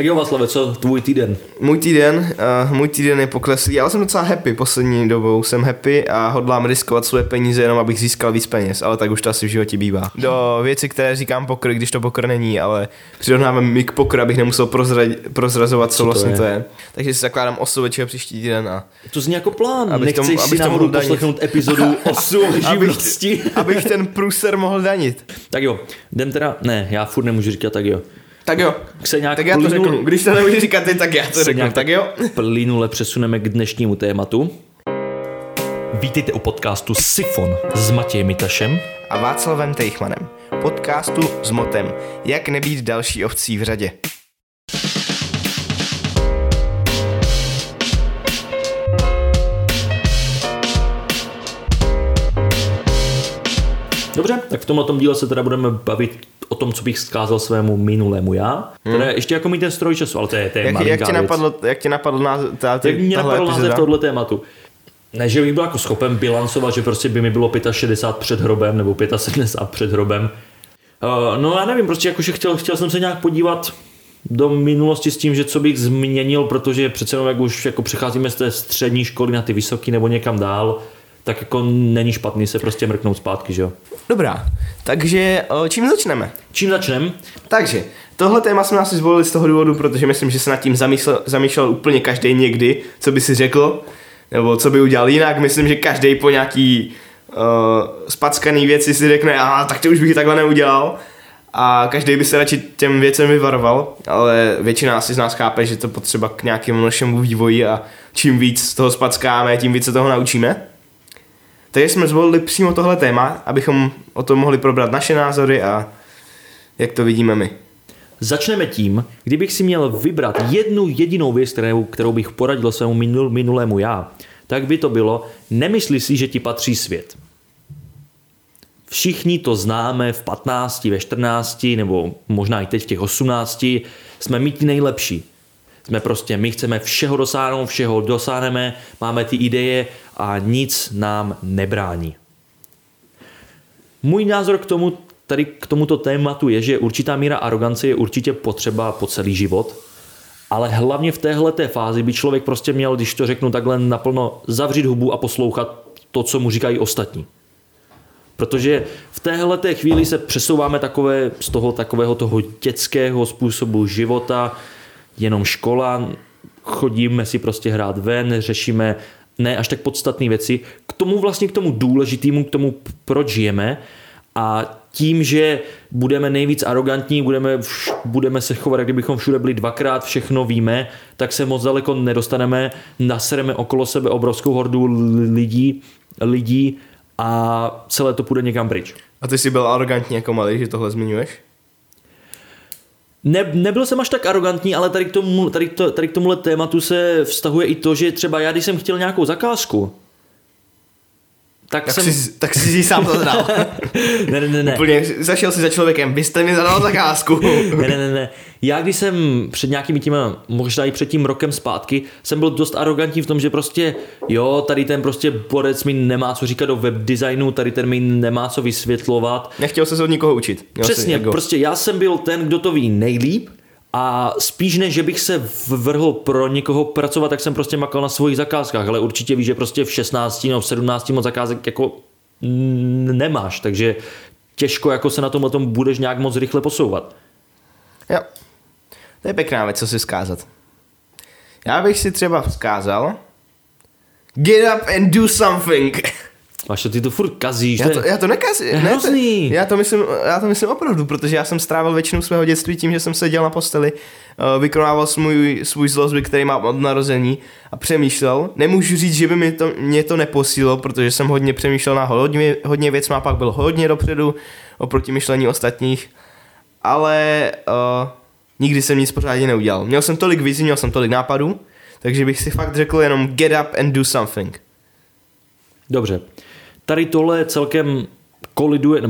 Tak jo, Václave, co tvůj týden? Můj týden je pokleslý. Já jsem docela happy poslední dobou. Jsem happy a hodlám riskovat své peníze, jenom abych získal víc peněz, ale tak už to asi v životě bývá. Do věci, které říkám pokr, když to pokr není, ale přirovnávám mi k pokr, abych nemusel prozrazovat, co vlastně to je. Takže si zakládám osu večer příští týden a... To zní jako plán. Nechceš si náhodou poslechnout epizodu 8 živosti? Abych ten průser mohl danit. Tak jo, jdem teda... Ne, já furt nemůžu říkat tak jo. Tak jo, tak já to řeknu. Když to nemůžu říkat ty, tak já to řeknu. Tak jo. Plynule přesuneme k dnešnímu tématu. Vítejte u podcastu Sifon s Matějem Itašem a Václavem Tejchmanem. Podcastu s motem Jak nebýt další ovcí v řadě. Dobře, tak v tomto díle se teda budeme bavit o tom, co bych zkázal svému minulému já. Teda ještě jako mít ten stroj času, ale to je malinká věc. Jak ti napadl název tohoto tématu? Ne, že bych byl jako schopen bilancovat, že prostě by mi bylo 65 před hrobem nebo 75 před hrobem. No já nevím, prostě jakože chtěl jsem se nějak podívat do minulosti s tím, že co bych změnil, protože přece jenom jak už jako přecházíme z té střední školy na ty vysoké nebo někam dál, tak jako není špatný se prostě mrknout zpátky, že jo? Dobrá, takže čím začneme? Takže, tohle téma jsme asi zvolili z toho důvodu, protože myslím, že se nad tím zamýšlel úplně každý někdy, co by si řekl, nebo co by udělal jinak. Myslím, že každý po nějaký spackaný věci si řekne, tak to už bych takhle neudělal. A každý by se radši těm věcem vyvaroval, ale většina asi z nás chápe, že to potřeba k nějakému našemu vývoji a čím víc toho spackáme, tím víc se toho naučíme. Takže jsme zvolili přímo tohle téma, abychom o tom mohli probrat naše názory a jak to vidíme my. Začneme tím, kdybych si měl vybrat jednu jedinou věc, kterou bych poradil svému minulému já, tak by to bylo, nemysli si, že ti patří svět. Všichni to známe v 15, ve 14, nebo možná i teď v těch 18, jsme my ti nejlepší. My chceme všeho dosáhneme, máme ty ideje a nic nám nebrání. Můj názor k tomuto tématu je, že určitá míra arogance je určitě potřeba po celý život, ale hlavně v téhleté fázi by člověk prostě měl, když to řeknu takhle naplno, zavřít hubu a poslouchat to, co mu říkají ostatní. Protože v téhleté chvíli se přesouváme z toho dětského způsobu života, jenom škola, chodíme si prostě hrát ven, řešíme ne až tak podstatné věci, k tomu důležitému, k tomu, proč žijeme, a tím, že budeme nejvíc arrogantní, budeme se chovat, jak kdybychom všude byli dvakrát, všechno víme, tak se moc daleko nedostaneme, nasereme okolo sebe obrovskou hordu lidí a celé to půjde někam pryč. A ty jsi byl arrogantní jako malý, že tohle zmiňuješ? Ne, nebyl jsem až tak arrogantní, ale tady k tomuhle tématu se vztahuje i to, že třeba já, když jsem chtěl nějakou zakázku, tak jsi ji sám zadal. Ne. Úplně zašel si za člověkem, vy jste mi zadal zakázku. Ne. Já, když jsem před nějakými těma, možná i před tím rokem zpátky, jsem byl dost arrogantní v tom, že prostě tady ten prostě borec mi nemá co říkat do webdesignu, tady ten mi nemá co vysvětlovat. Nechtěl se od nikoho učit. Přesně, prostě já jsem byl ten, kdo to ví nejlíp, a spíš než, že bych se vrhl pro někoho pracovat, tak jsem prostě makal na svých zakázkách, ale určitě víš, že prostě v 16 nebo v 17 moc zakázek jako nemáš, takže těžko jako se na tom budeš nějak moc rychle posouvat. Jo, to je pěkná věc, co si vzkázat. Já bych si třeba vzkázal get up and do something. Vašo, ty to furt kazíš. Já to nekazím. Hrozný. Já to myslím opravdu, protože já jsem strávil většinu svého dětství tím, že jsem seděl na posteli, vykonával svůj zlozvyk, který mám od narození, a přemýšlel. Nemůžu říct, že by mě to neposílilo, protože jsem hodně přemýšlel na hodně věc, a pak byl hodně dopředu oproti myšlení ostatních, ale nikdy jsem nic pořádně neudělal. Měl jsem tolik vizí, měl jsem tolik nápadů, takže bych si fakt řekl jenom get up and do something. Dobře. Tady tohle celkem koliduje,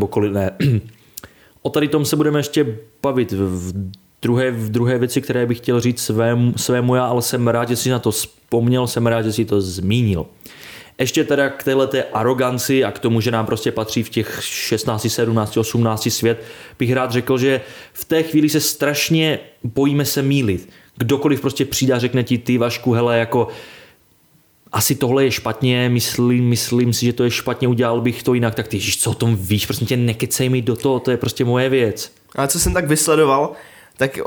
o tady tom se budeme ještě bavit v druhé věci, které bych chtěl říct svému já, ale jsem rád, že jsi na to vzpomněl, jsem rád, že jsi to zmínil. Ještě teda k téhleté aroganci a k tomu, že nám prostě patří v těch 16, 17, 18 svět, bych rád řekl, že v té chvíli se strašně bojíme se mýlit. Kdokoliv prostě přijde a řekne ti ty Vašku, hele, jako asi tohle je špatně, myslím si, že to je špatně, udělal bych to jinak, tak ty ježiš, co o tom víš, prostě tě nekecej mi do toho, to je prostě moje věc. Ale co jsem tak vysledoval, tak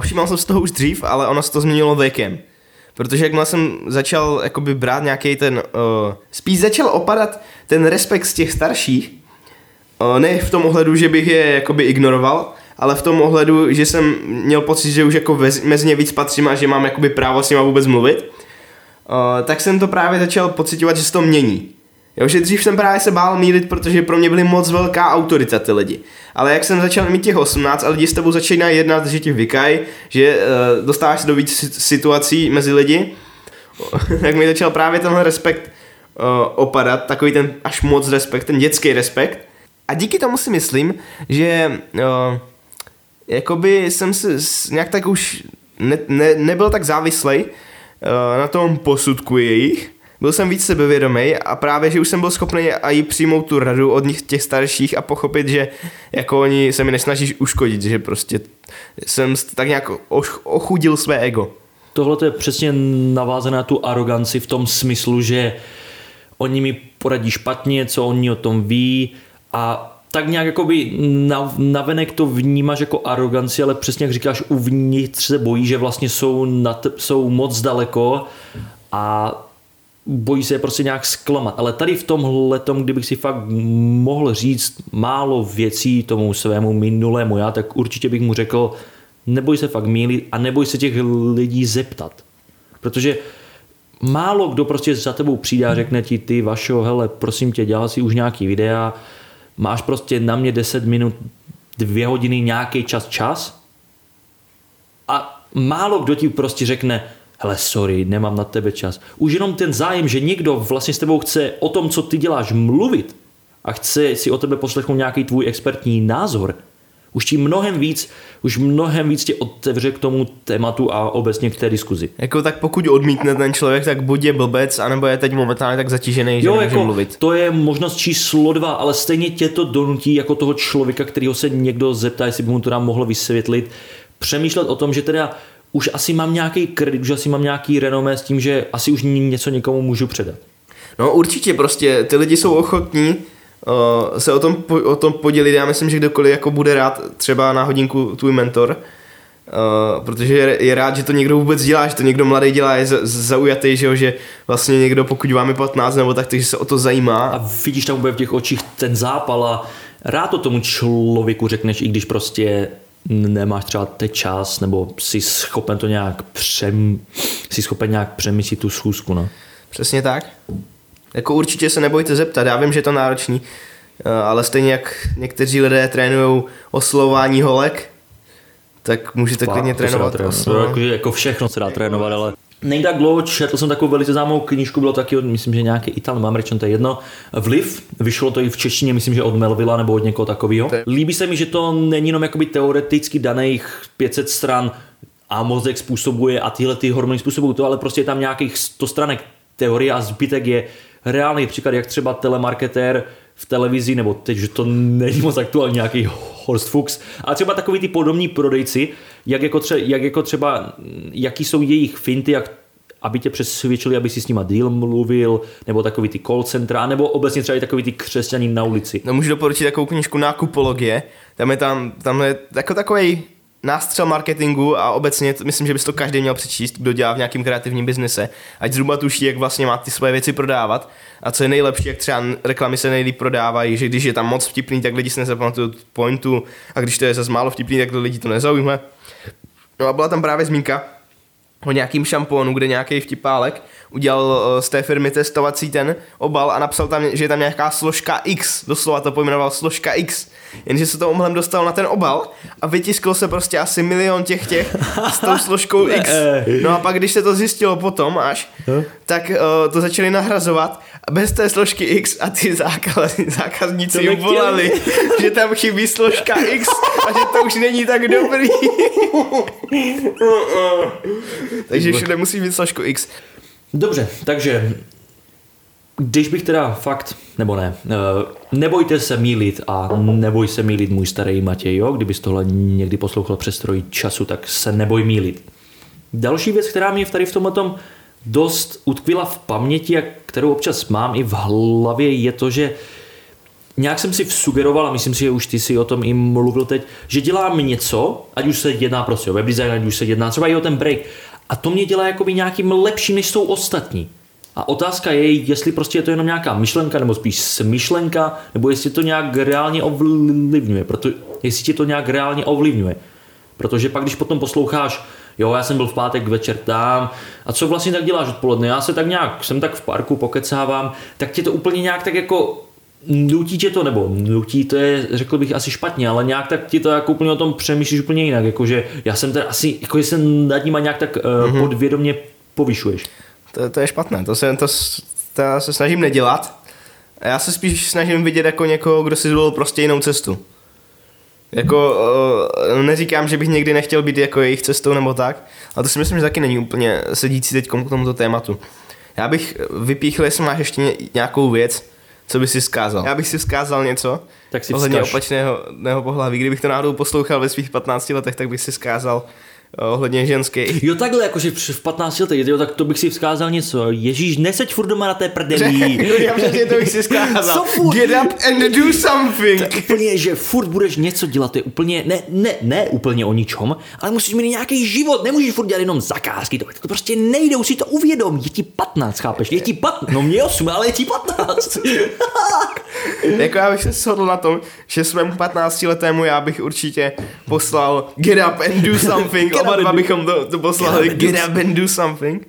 všímal jsem z toho už dřív, ale ono se to změnilo věkem. Protože jakmile jsem začal jakoby brát nějaký ten, spíš začal opadat ten respekt z těch starších, ne v tom ohledu, že bych je jakoby ignoroval, ale v tom ohledu, že jsem měl pocit, že už jako mezi ně víc patřím a že mám jakoby právo s nima vůbec mluvit, tak jsem to právě začal pociťovat, že se to mění. Jo, že dřív jsem právě se bál mýlit, protože pro mě byly moc velká autorita ty lidi. Ale jak jsem začal mít těch 18 a lidi s tebou začínají jednat, že ti vykají, že dostáváš se do víc situací mezi lidi, tak mi začal právě tenhle respekt opadat, takový ten až moc respekt, ten dětský respekt. A díky tomu si myslím, že jakoby jsem se nějak tak už nebyl tak závislej na tom posudku jejich. Byl jsem víc sebevědomý a právě, že už jsem byl schopný i přijmout tu radu od nich těch starších a pochopit, že jako oni se mi nesnaží uškodit, že prostě jsem tak nějak ochudil své ego. Tohle to je přesně navázané na tu aroganci v tom smyslu, že oni mi poradí špatně, co oni o tom ví a tak nějak jakoby navenek to vnímáš jako aroganci, ale přesně jak říkáš, uvnitř se bojí, že vlastně jsou moc daleko a bojí se je prostě nějak zklamat. Ale tady v tomhletom, kdybych si fakt mohl říct málo věcí tomu svému minulému já, tak určitě bych mu řekl, neboj se fakt mýlit a neboj se těch lidí zeptat. Protože málo kdo prostě za tebou přijde a řekne ti, ty Vašo, hele, prosím tě, dělal si už nějaký videa, máš prostě na mě 10 minut, 2 hodiny, nějaký čas. A málo kdo ti prostě řekne, hele, sorry, nemám na tebe čas. Už jenom ten zájem, že někdo vlastně s tebou chce o tom, co ty děláš, mluvit a chce si o tebe poslechnout nějaký tvůj expertní názor, už mnohem víc tě otevře k tomu tématu a obecně k té diskuzi. Jako tak pokud odmítne ten člověk, tak buď je blbec, anebo je teď momentálně tak zatížený, že nemůže mluvit. To je možnost číslo 2, ale stejně tě to donutí jako toho člověka, kterýho se někdo zeptá, jestli by mu to nám mohlo vysvětlit, přemýšlet o tom, že teda už asi mám nějaký kredit, už asi mám nějaký renomé s tím, že asi už něco někomu můžu předat. No určitě prostě, ty lidi jsou ochotní se o tom podělit. Já myslím, že kdokoliv jako bude rád třeba na hodinku tvůj mentor, protože je rád, že to někdo vůbec dělá, že to někdo mladý dělá, je zaujatý, že vlastně někdo, pokud vám je 15 nebo tak, takže se o to zajímá. A vidíš tam v těch očích ten zápal a rád to tomu člověku řekneš, i když prostě nemáš třeba teď čas, nebo jsi schopen to nějak přemyslit tu schůzku, no. Přesně tak. Jako určitě se nebojte zeptat, já vím, že je to náročný, ale stejně jak někteří lidé trénujou oslovování holek, tak můžete klidně trénovat. Jako všechno se dá trénovat, ale nejde dlouho, četl jsem takovou velice známou knížku, bylo taky, myslím, že nějaký Ital, Američan, to je jedno, Vliv, vyšlo to i v češtině, myslím, že od Melvilla nebo od někoho takového. Líbí se mi, že to není jenom jakoby teoreticky daných 500 stran a mozek způsobuje a tyhle ty hormony způsobují to, ale prostě je tam nějakých 100 stranek teorie a zbytek je reálný příklad, jak třeba telemarketér v televizi, nebo teď, že to není moc aktuální, nějaký Horst Fuchs, ale třeba takový ty podobní prodejci, jak jako třeba, jaký jsou jejich finty, jak, aby tě přesvědčili, aby si s nima deal mluvil, nebo takový ty call centra, nebo obecně třeba i takový ty křesťaní na ulici. No, můžu doporučit takovou knížku Nákupologie, tam je jako takový nástřel marketingu a obecně myslím, že bys to každý měl přečíst, kdo dělá v nějakém kreativním biznise, ať zhruba tuší, jak vlastně má ty svoje věci prodávat a co je nejlepší, jak třeba reklamy se nejlíp prodávají, že když je tam moc vtipný, tak lidi si nezapamatují pointu a když to je zase málo vtipný, tak to lidi to nezaujme. No a byla tam právě zmínka o nějakým šampónu, kde nějaký vtipálek udělal z té firmy testovací ten obal a napsal tam, že je tam nějaká složka X, doslova to pojmenoval složka X, jenže se to omhlem dostalo na ten obal a vytisklo se prostě asi milion těch s tou složkou X. No a pak, když se to zjistilo potom až, tak to začali nahrazovat bez té složky X a ty zákazníci jim volali, že tam chybí složka X a že to už není tak dobrý. Takže všude musí být složku X. Dobře, takže Když bych teda fakt, nebo ne, nebojte se mýlit a neboj se mýlit, můj starý Matěj, jo? Kdybys tohle někdy poslouchal Přestroj času, tak se neboj mýlit. Další věc, která mě tady v tomhletom dost utkvila v paměti a kterou občas mám i v hlavě, je to, že nějak jsem si vsugeroval, a myslím si, že už ty si o tom i mluvil teď, že dělám něco, ať už se jedná prostě o webdesign, ať už se jedná třeba i o ten break. A to mě dělá jakoby nějakým lepším, než jsou ostatní. A otázka je, jestli prostě je to jenom nějaká myšlenka, nebo spíš smyšlenka, nebo jestli to nějak reálně ovlivňuje. Jestli ti to nějak reálně ovlivňuje. Protože pak, když potom posloucháš, jo, já jsem byl v pátek večer tam, a co vlastně tak děláš odpoledne? Já se tak nějak, jsem tak v parku, pokecávám, tak tě to úplně nějak tak jako nutí tě to, nebo nutí, to je, řekl bych, asi špatně, ale nějak tak ti to jako úplně o tom přemýšlíš úplně jinak, jakože já jsem teda asi, jakože se nad nima nějak tak podvědomě povyšuješ. To je špatné, to já se snažím nedělat a já se spíš snažím vidět jako někoho, kdo si zvolil prostě jinou cestu. Jako neříkám, že bych někdy nechtěl být jako jejich cestou nebo tak, ale to si myslím, že taky není úplně sedící teď k tomuto tématu. Já bych vypíchl, jestli máš ještě nějakou věc, co bys si vzkázal. Já bych si vzkázal něco ohledně opačného pohlaví. Kdybych to náhodou poslouchal ve svých 15 letech, tak bych si vzkázal ohledně ženský. Jo, takhle, jakože v 15 letech, jo, tak to bych si vzkázal něco. Ježíš, neseď furt doma na té prdelí. Já přesně to bych si vzkázal. Get up and do something. Tak úplně, že furt budeš něco dělat, to je úplně, ne úplně o ničom, ale musíš mít nějaký život, nemůžeš furt dělat jenom zakázky, to prostě nejde, už si to uvědom, je ti 15, chápeš, je ti 15, no mě 8, ale je ti 15. Jako já bych se shodl na tom, že svému 15 letému já bych určitě poslal get up and do something. Oba dva bychom to poslali. Get up and do something.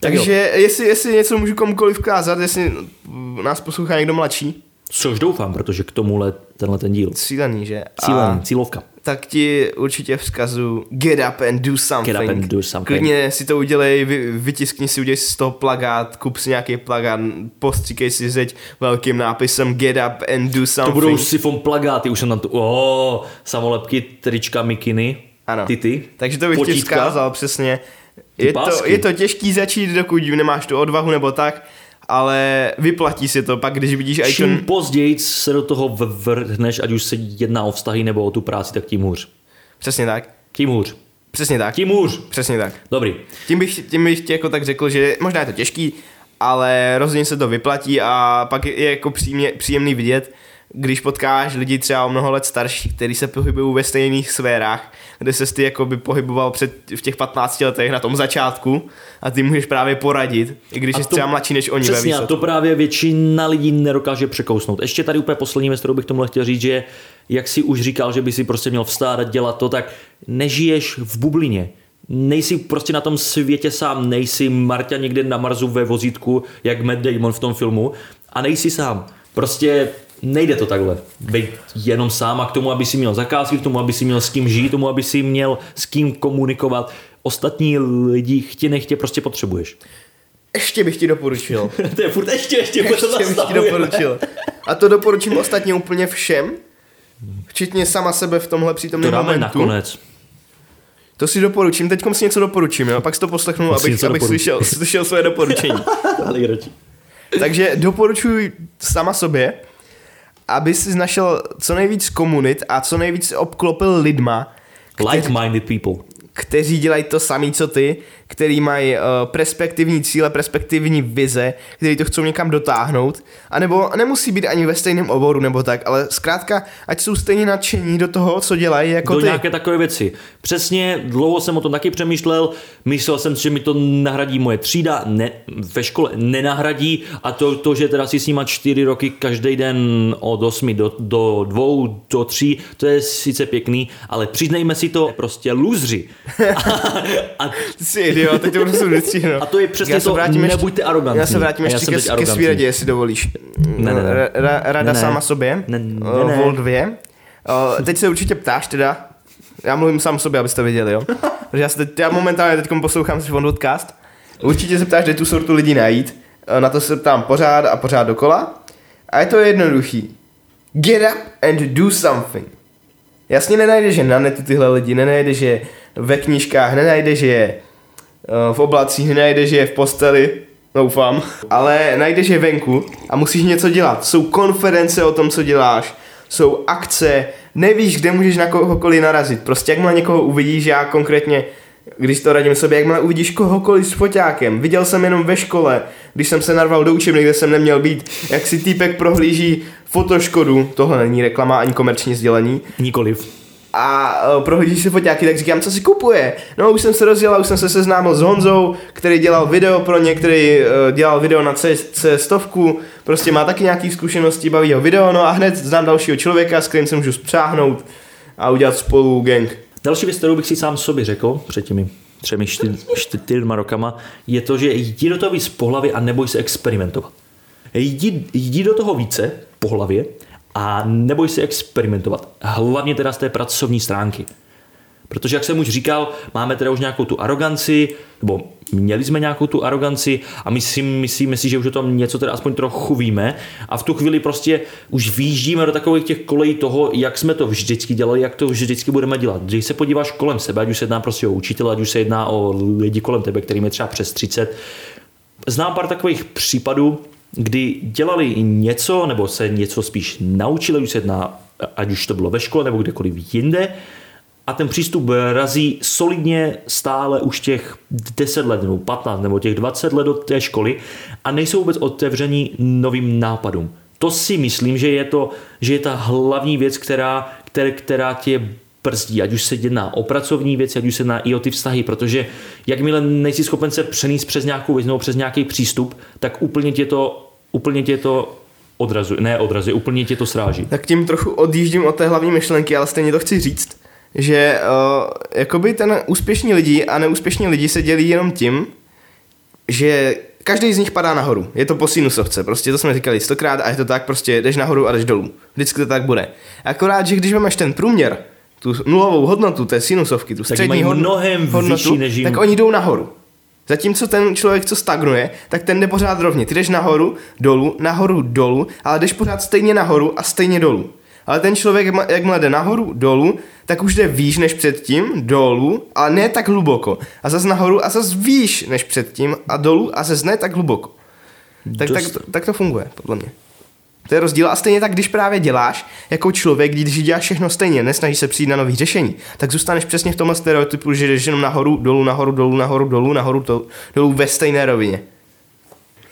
Takže jestli něco můžu komukoliv vkázat, jestli nás poslouchá někdo mladší. Což doufám, protože k tomuhle tenhle díl. Cílený, že? Cílovka. Tak ti určitě vzkazu get up and do something. Get up and do something. Klidně si to udělej, vytiskni si, udělej si z toho plakát, kup si nějaký plakát, postříkej si zeď velkým nápisem get up and do something. To budou Sifon plakáty, už jsem tam samolepky, trička, mikiny. Ano. Ty. Takže to bych ti vzkázal přesně. Je to těžký začít, dokud nemáš tu odvahu nebo tak, ale vyplatí si to pak, když vidíš icon. Čím později se do toho vrhneš, ať už se jedná o vztahy nebo o tu práci, tak tím hůř. Přesně tak. Tím hůř. Přesně tak. Tím hůř. Přesně tak. Dobrý. Tím bych ti jako tak řekl, že možná je to těžký, ale rozhodně se to vyplatí a pak je jako příjemný vidět, když potkáš lidi třeba o mnoho let starší, kteří se pohybují ve stejných sférách, kde ses ty jakoby pohyboval v těch 15 letech na tom začátku a ty můžeš právě poradit, i když jsi třeba mladší než oni. Přesně, a to právě většina lidí nedokáže překousnout. Ještě tady úplně poslední věc, kterou bych tomu chtěl říct, že jak si už říkal, že by si prostě měl vstát a dělat to, tak nežiješ v bublině. Nejsi prostě na tom světě sám, nejsi Marta někde na Marsu ve vozítku, jak Matt Damon v tom filmu, a nejsi sám. Prostě nejde to takhle. Bejt jenom sám a k tomu, aby si měl zakázky, k tomu, aby si měl s kým žít, k tomu, aby si měl s kým komunikovat. Ostatní lidi chtě nechtě prostě potřebuješ. Ještě bych ti doporučil. To je furt ještě bych ti doporučil. A to doporučím ostatně úplně všem, včetně sama sebe v tomhle přítomném momentu. To dáme nakonec. To si doporučím, teďkom si něco doporučím, jo? Pak si to poslechnu, abych slyšel své doporučení. Takže doporučuji sama sobě, aby si našel co nejvíc komunit a co nejvíc obklopil lidma, like-minded people, kteří dělají to samé co ty, kteří mají perspektivní cíle, perspektivní vize, kteří to chcou někam dotáhnout, anebo nemusí být ani ve stejném oboru nebo tak, ale zkrátka, ať jsou stejně nadšení do toho, co dělají jako ty. Do nějaké takové věci. Přesně, dlouho jsem o tom taky přemýšlel, myslel jsem, že mi to nahradí moje třída, ne, ve škole nenahradí, a to, že teda si s nima 4 roky každý den od 8 do 2, do 3, to je sice pěkný, ale přiznejme si to, prostě lůzři. A jsi idiot, teď to prostě vystřihnu. A to je přesně to, nebuďte arogantní. Já se vrátím ještě ke svý radě, jestli dovolíš. Rada sama sobě, vol 2. Teď se určitě ptáš teda, já mluvím sám sobě, abyste to věděli, jo. Protože já momentálně teď poslouchám si podcast. Určitě se ptáš, kde tu sortu lidí najít. Na to se ptám pořád a pořád dokola. A je to jednoduchý. Get up and do something. Jasně, nenajdeš je na netu tyhle lidi, nenajdeš je ve knížkách, nenajdeš je v oblacích, nenajdeš je v posteli, doufám, ale najdeš je venku a musíš něco dělat. Jsou konference o tom, co děláš, jsou akce, nevíš, kde můžeš na kohokoliv narazit. Prostě jakmile někoho uvidíš, já konkrétně, když to radím sobě, jakmile uvidíš kohokoliv s foťákem, viděl jsem jenom ve škole, když jsem se narval do učebny, kde jsem neměl být, jak si týpek prohlíží fotoškodu, tohle není reklama ani komerční sdělení. Nikoliv. A prohlížíš si foťáky, tak říkám, co si kupuje? No už jsem se rozjel a už jsem se seznámil s Honzou, který dělal video pro ně, který dělal video na C100, prostě má taky nějaký zkušenosti, baví ho video, no a hned znám dalšího člověka, s kterým se můžu spřáhnout a udělat spolu gang. Další věc, kterou bych si sám sobě řekl před těmi 3-4 rokama, je to, že jdi do toho víc po hlavě a neboj se experimentovat. Jdi do toho více po hlavě a neboj se experimentovat. Hlavně teda z té pracovní stránky. Protože jak jsem už říkal, máme teda už nějakou tu aroganci, nebo měli jsme nějakou tu aroganci a myslíme si, že už o tom něco teda aspoň trochu víme a v tu chvíli prostě už výjíždíme do takových těch kolejí toho, jak jsme to vždycky dělali, jak to vždycky budeme dělat. Když se podíváš kolem sebe, ať už se jedná prostě o učitele, ať už se jedná o lidi kolem tebe, kterým je třeba přes 30. Znám pár takových případů, kdy dělali něco, nebo se něco spíš naučili, už se jedná, ať už to bylo ve škole nebo kdekoliv jinde, a ten přístup razí solidně stále už těch 10 let nebo 15 nebo těch 20 let do té školy a nejsou vůbec otevření novým nápadům. To si myslím, že je ta hlavní věc, která tě brzdí, ať už se jedná o pracovní věci, ať už se jedná i o ty vztahy, protože jakmile nejsi schopen se přenést přes nějakou věc nebo přes nějaký přístup, tak úplně tě to úplně tě to sráží. Tak tím trochu odjíždím od té hlavní myšlenky, ale stejně to chci říct, že jakoby ten úspěšní lidi a neúspěšní lidi se dělí jenom tím, že každý z nich padá nahoru. Je to po sinusovce, prostě to jsme říkali 100krát a je to tak, prostě jdeš nahoru a jdeš dolů. Vždycky to tak bude. Akorát, že když máš ten průměr, tu nulovou hodnotu té sinusovky, tu střední hodnotu, tak oni jdou nahoru. Zatímco ten člověk, co stagnuje, tak ten jde pořád rovně. Ty jdeš nahoru, dolů, ale jdeš pořád stejně nahoru a stejně dolů. Ale ten člověk, jakmile jde nahoru, dolů, tak už jde výš než předtím, dolů, ale ne tak hluboko. A zas nahoru a zas výš než předtím a dolů a zas ne tak hluboko. Tak to funguje, podle mě. To je rozdíl a stejně tak, když právě děláš jako člověk, když děláš všechno stejně, nesnažíš se přijít na nový řešení, tak zůstaneš přesně v tomhle stereotypu, že jdeš jenom nahoru, dolů, nahoru, dolů, nahoru, dolů, nahoru, dolů ve stejné rovině.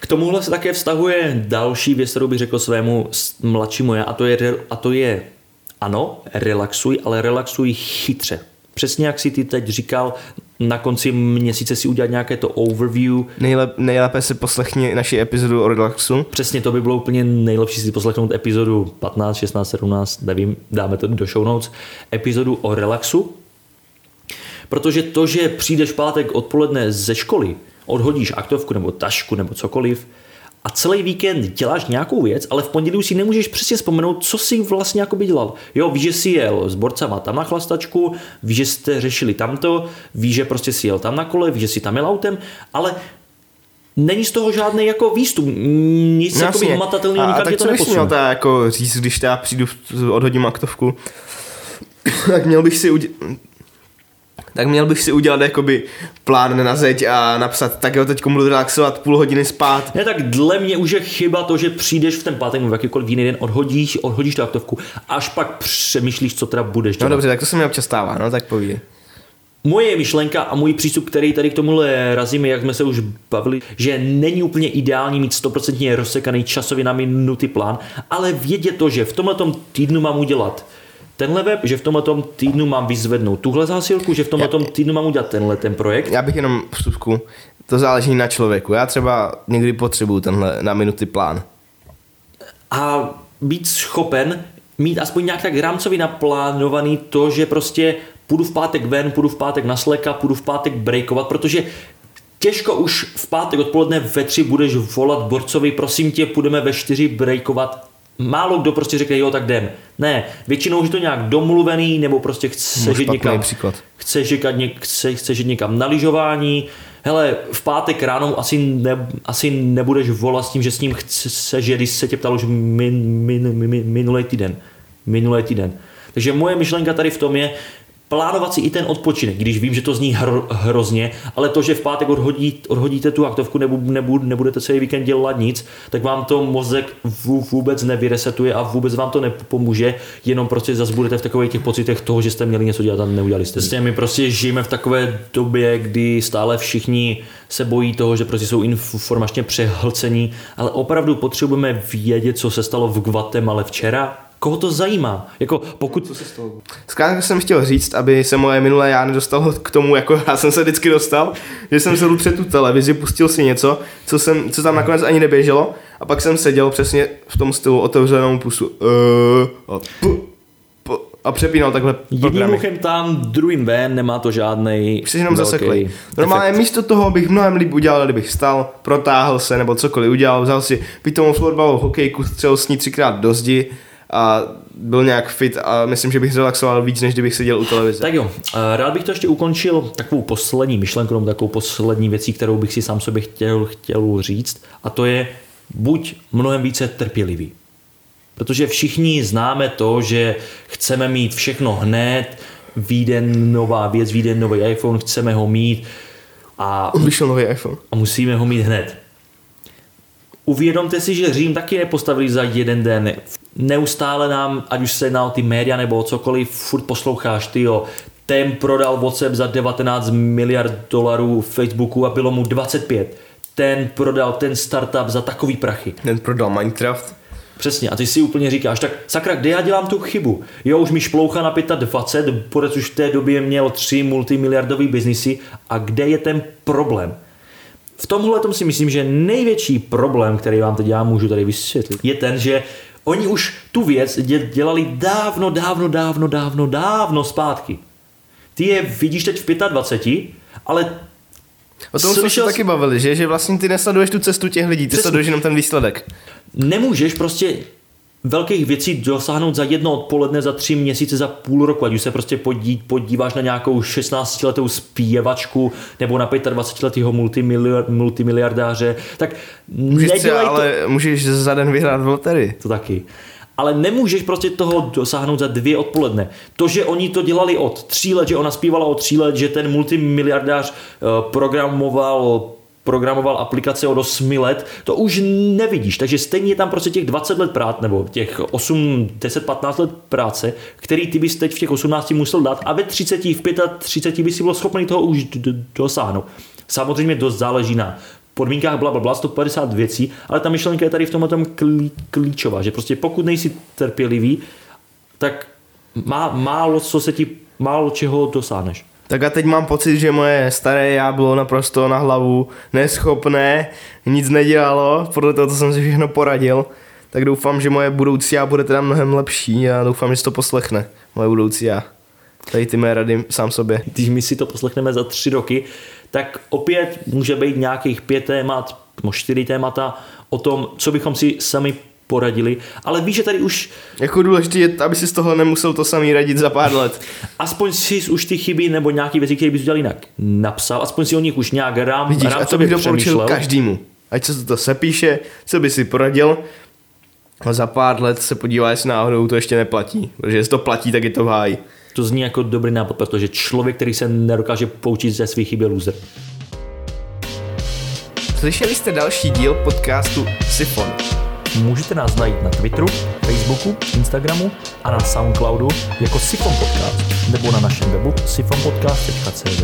K tomuhle se také vztahuje další věc, kterou bych řekl svému mladšímu já, a to je ano, relaxuj, ale relaxuj chytře. Přesně jak si ty teď říkal, na konci měsíce si udělat nějaké to overview. Nejlépe si poslechni naši epizodu o relaxu. Přesně, to by bylo úplně nejlepší si poslechnout epizodu 15, 16, 17, nevím, dáme to do show notes, epizodu o relaxu. Protože to, že přijdeš pátek odpoledne ze školy, odhodíš aktovku nebo tašku nebo cokoliv a celý víkend děláš nějakou věc, ale v pondělí si nemůžeš přesně vzpomenout, co jsi vlastně jakoby dělal. Jo, víš, že jsi jel s borcama tam na chlastačku, víš, že jste řešili tamto, víš, že prostě jsi jel tam na kole, víš, že jsi tam jel autem, ale není z toho žádný jako výstup, nic jakoby hmatatelného, nikam tě to neposune. A tak co bys měl ta jako říct, když já přijdu, odhodím aktovku, tak měl bych si udělat jakoby plán na zeď a napsat, tak jo, teď budu relaxovat, půl hodiny spát. Ne, tak dle mě už je chyba to, že přijdeš v ten pátek nebo v jakýkoliv jiný den, odhodíš tu aktovku, až pak přemýšlíš, co teda budeš dělat. No dobře, tak to se mi občas stává, no tak povídej. Moje myšlenka a můj přístup, který tady k tomuhle razím, jak jsme se už bavili, že není úplně ideální mít 100% rozsekaný časově na minuty plán, ale vědět to, že v tomhletom týdnu mám udělat tenhle web, že v tomhletom týdnu mám vyzvednout tuhle zásilku, že v tomhletom týdnu mám udělat tenhle ten projekt. Já bych jenom vstupku, to záleží na člověku. Já třeba někdy potřebuju tenhle na minuty plán. A být schopen mít aspoň nějak tak rámcově naplánovaný to, že prostě půjdu v pátek ven, půjdu v pátek na sleka, půjdu v pátek breakovat, protože těžko už v pátek odpoledne ve 3 budeš volat borcovi, prosím tě, půjdeme ve 4 breakovat. Málo kdo prostě řekne, jo, tak jdem. Ne, většinou je to nějak domluvený, nebo prostě chceš jít někam na lyžování. Hele, v pátek ráno asi nebudeš volat s tím, že s ním chceš, že když se tě ptal už minulý týden. Takže moje myšlenka tady v tom je, plánovat si i ten odpočinek, když vím, že to zní hrozně, ale to, že v pátek odhodíte tu aktovku, nebudete celý víkend dělat nic, tak vám to mozek vůbec nevyresetuje a vůbec vám to nepomůže, jenom prostě zase budete v takových těch pocitech toho, že jste měli něco dělat a neudělali jste. Prostě my prostě žijeme v takové době, kdy stále všichni se bojí toho, že prostě jsou informačně přehlcení, ale opravdu potřebujeme vědět, co se stalo v Guatemale včera. Koho to zajímá? Jako pokud... Zkrátka jsem chtěl říct, aby se moje minulé já nedostalo k tomu, jako já jsem se vždycky dostal, že jsem sedl před tu televizi, pustil si něco, co tam nakonec ani neběželo, a pak jsem seděl přesně v tom stylu otevřenou pusu a přepínal takhle programy. Jedním uchem tam, druhým ven, nemá to žádnej... Už jsi jenom zaseklý. Normálně místo toho bych mnohem líp udělal, kdybych vstal, protáhl se nebo cokoliv udělal, vzal si pitomou florbalovou hokejku, střel s ní 3x do zdi a byl nějak fit a myslím, že bych relaxoval víc, než kdybych seděl u televize. Tak jo, rád bych to ještě ukončil takovou poslední myšlenkou, takovou poslední věcí, kterou bych si sám sobě chtěl říct, a to je buď mnohem více trpělivý. Protože všichni známe to, že chceme mít všechno hned, vyjde nová věc, vyjde nový iPhone, chceme ho mít a vyšel nový iPhone a musíme ho mít hned. Uvědomte si, že Řím taky nepostavili za jeden den. Neustále nám, ať už se jedná o ty média nebo o cokoliv, furt posloucháš, tyjo, ten prodal WhatsApp za $19 miliard Facebooku a bylo mu 25. Ten prodal ten startup za takový prachy. Ten prodal Minecraft. Přesně, a ty si úplně říkáš, tak sakra, kde já dělám tu chybu? Jo, už mi šploucha na 25, podec už v té době měl 3 multimiliardový biznisy, a kde je ten problém? V tomhletom si myslím, že největší problém, který vám teď já můžu tady vysvětlit, je ten, že oni už tu věc dělali dávno zpátky. Ty je vidíš teď v 25, ale... O tom jsme se taky bavili, že vlastně ty nesleduješ tu cestu těch lidí, ty sleduješ jenom ten výsledek. Nemůžeš prostě velkých věcí dosáhnout za jedno odpoledne, za 3 měsíce, za půl roku, ať už se prostě podíváš na nějakou 16letou zpěvačku nebo na 25letého multimiliardáře, tak nedělej to. Ale můžeš za den vyhrát v loterii. To taky. Ale nemůžeš prostě toho dosáhnout za 2 odpoledne. To, že oni to dělali od 3 let, že ona zpívala od 3 let, že ten multimiliardář programoval aplikace od 8 let, to už nevidíš, takže stejně je tam prostě těch 20 let práce, nebo těch 8, 10, 15 let práce, který ty bys teď v těch 18 musel dát, a ve 30, v 35 bys si byl schopný toho už dosáhnout. Samozřejmě dost záleží na podmínkách, blablabla, 150 věcí, ale ta myšlenka je tady v tomhle klíčová, že prostě pokud nejsi trpělivý, tak málo čeho dosáhneš. Tak a teď mám pocit, že moje staré já bylo naprosto na hlavu neschopné, nic nedělalo, podle toho, co jsem si všechno poradil, tak doufám, že moje budoucí já bude teda mnohem lepší a doufám, že si to poslechne, moje budoucí já. Tady ty mé rady sám sobě. Když my si to poslechneme za 3 roky, tak opět může být nějakých 5 témat, 4 témata o tom, co bychom si sami poradili, ale víš, že tady už... Jako důležité je, aby si z toho nemusel to samý radit za pár let. Aspoň si už ty chyby nebo nějaké věci, které bys udělal jinak, napsal, aspoň si o nich už nějak vidíš, a to bych doporučil každému. Ať se to sepíše, co by si poradil, a za pár let se podívá, jestli náhodou to ještě neplatí. Protože jestli to platí, tak je to v háji. To zní jako dobrý nápad, protože člověk, který se nedokáže poučit ze svých chyb, je loser. Slyšeli jste další díl podcastu Sifon. Můžete nás najít na Twitteru, Facebooku, Instagramu a na Soundcloudu jako Sifon Podcast nebo na našem webu sifonpodcast.cz.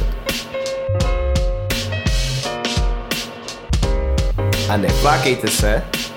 A neflákejte se...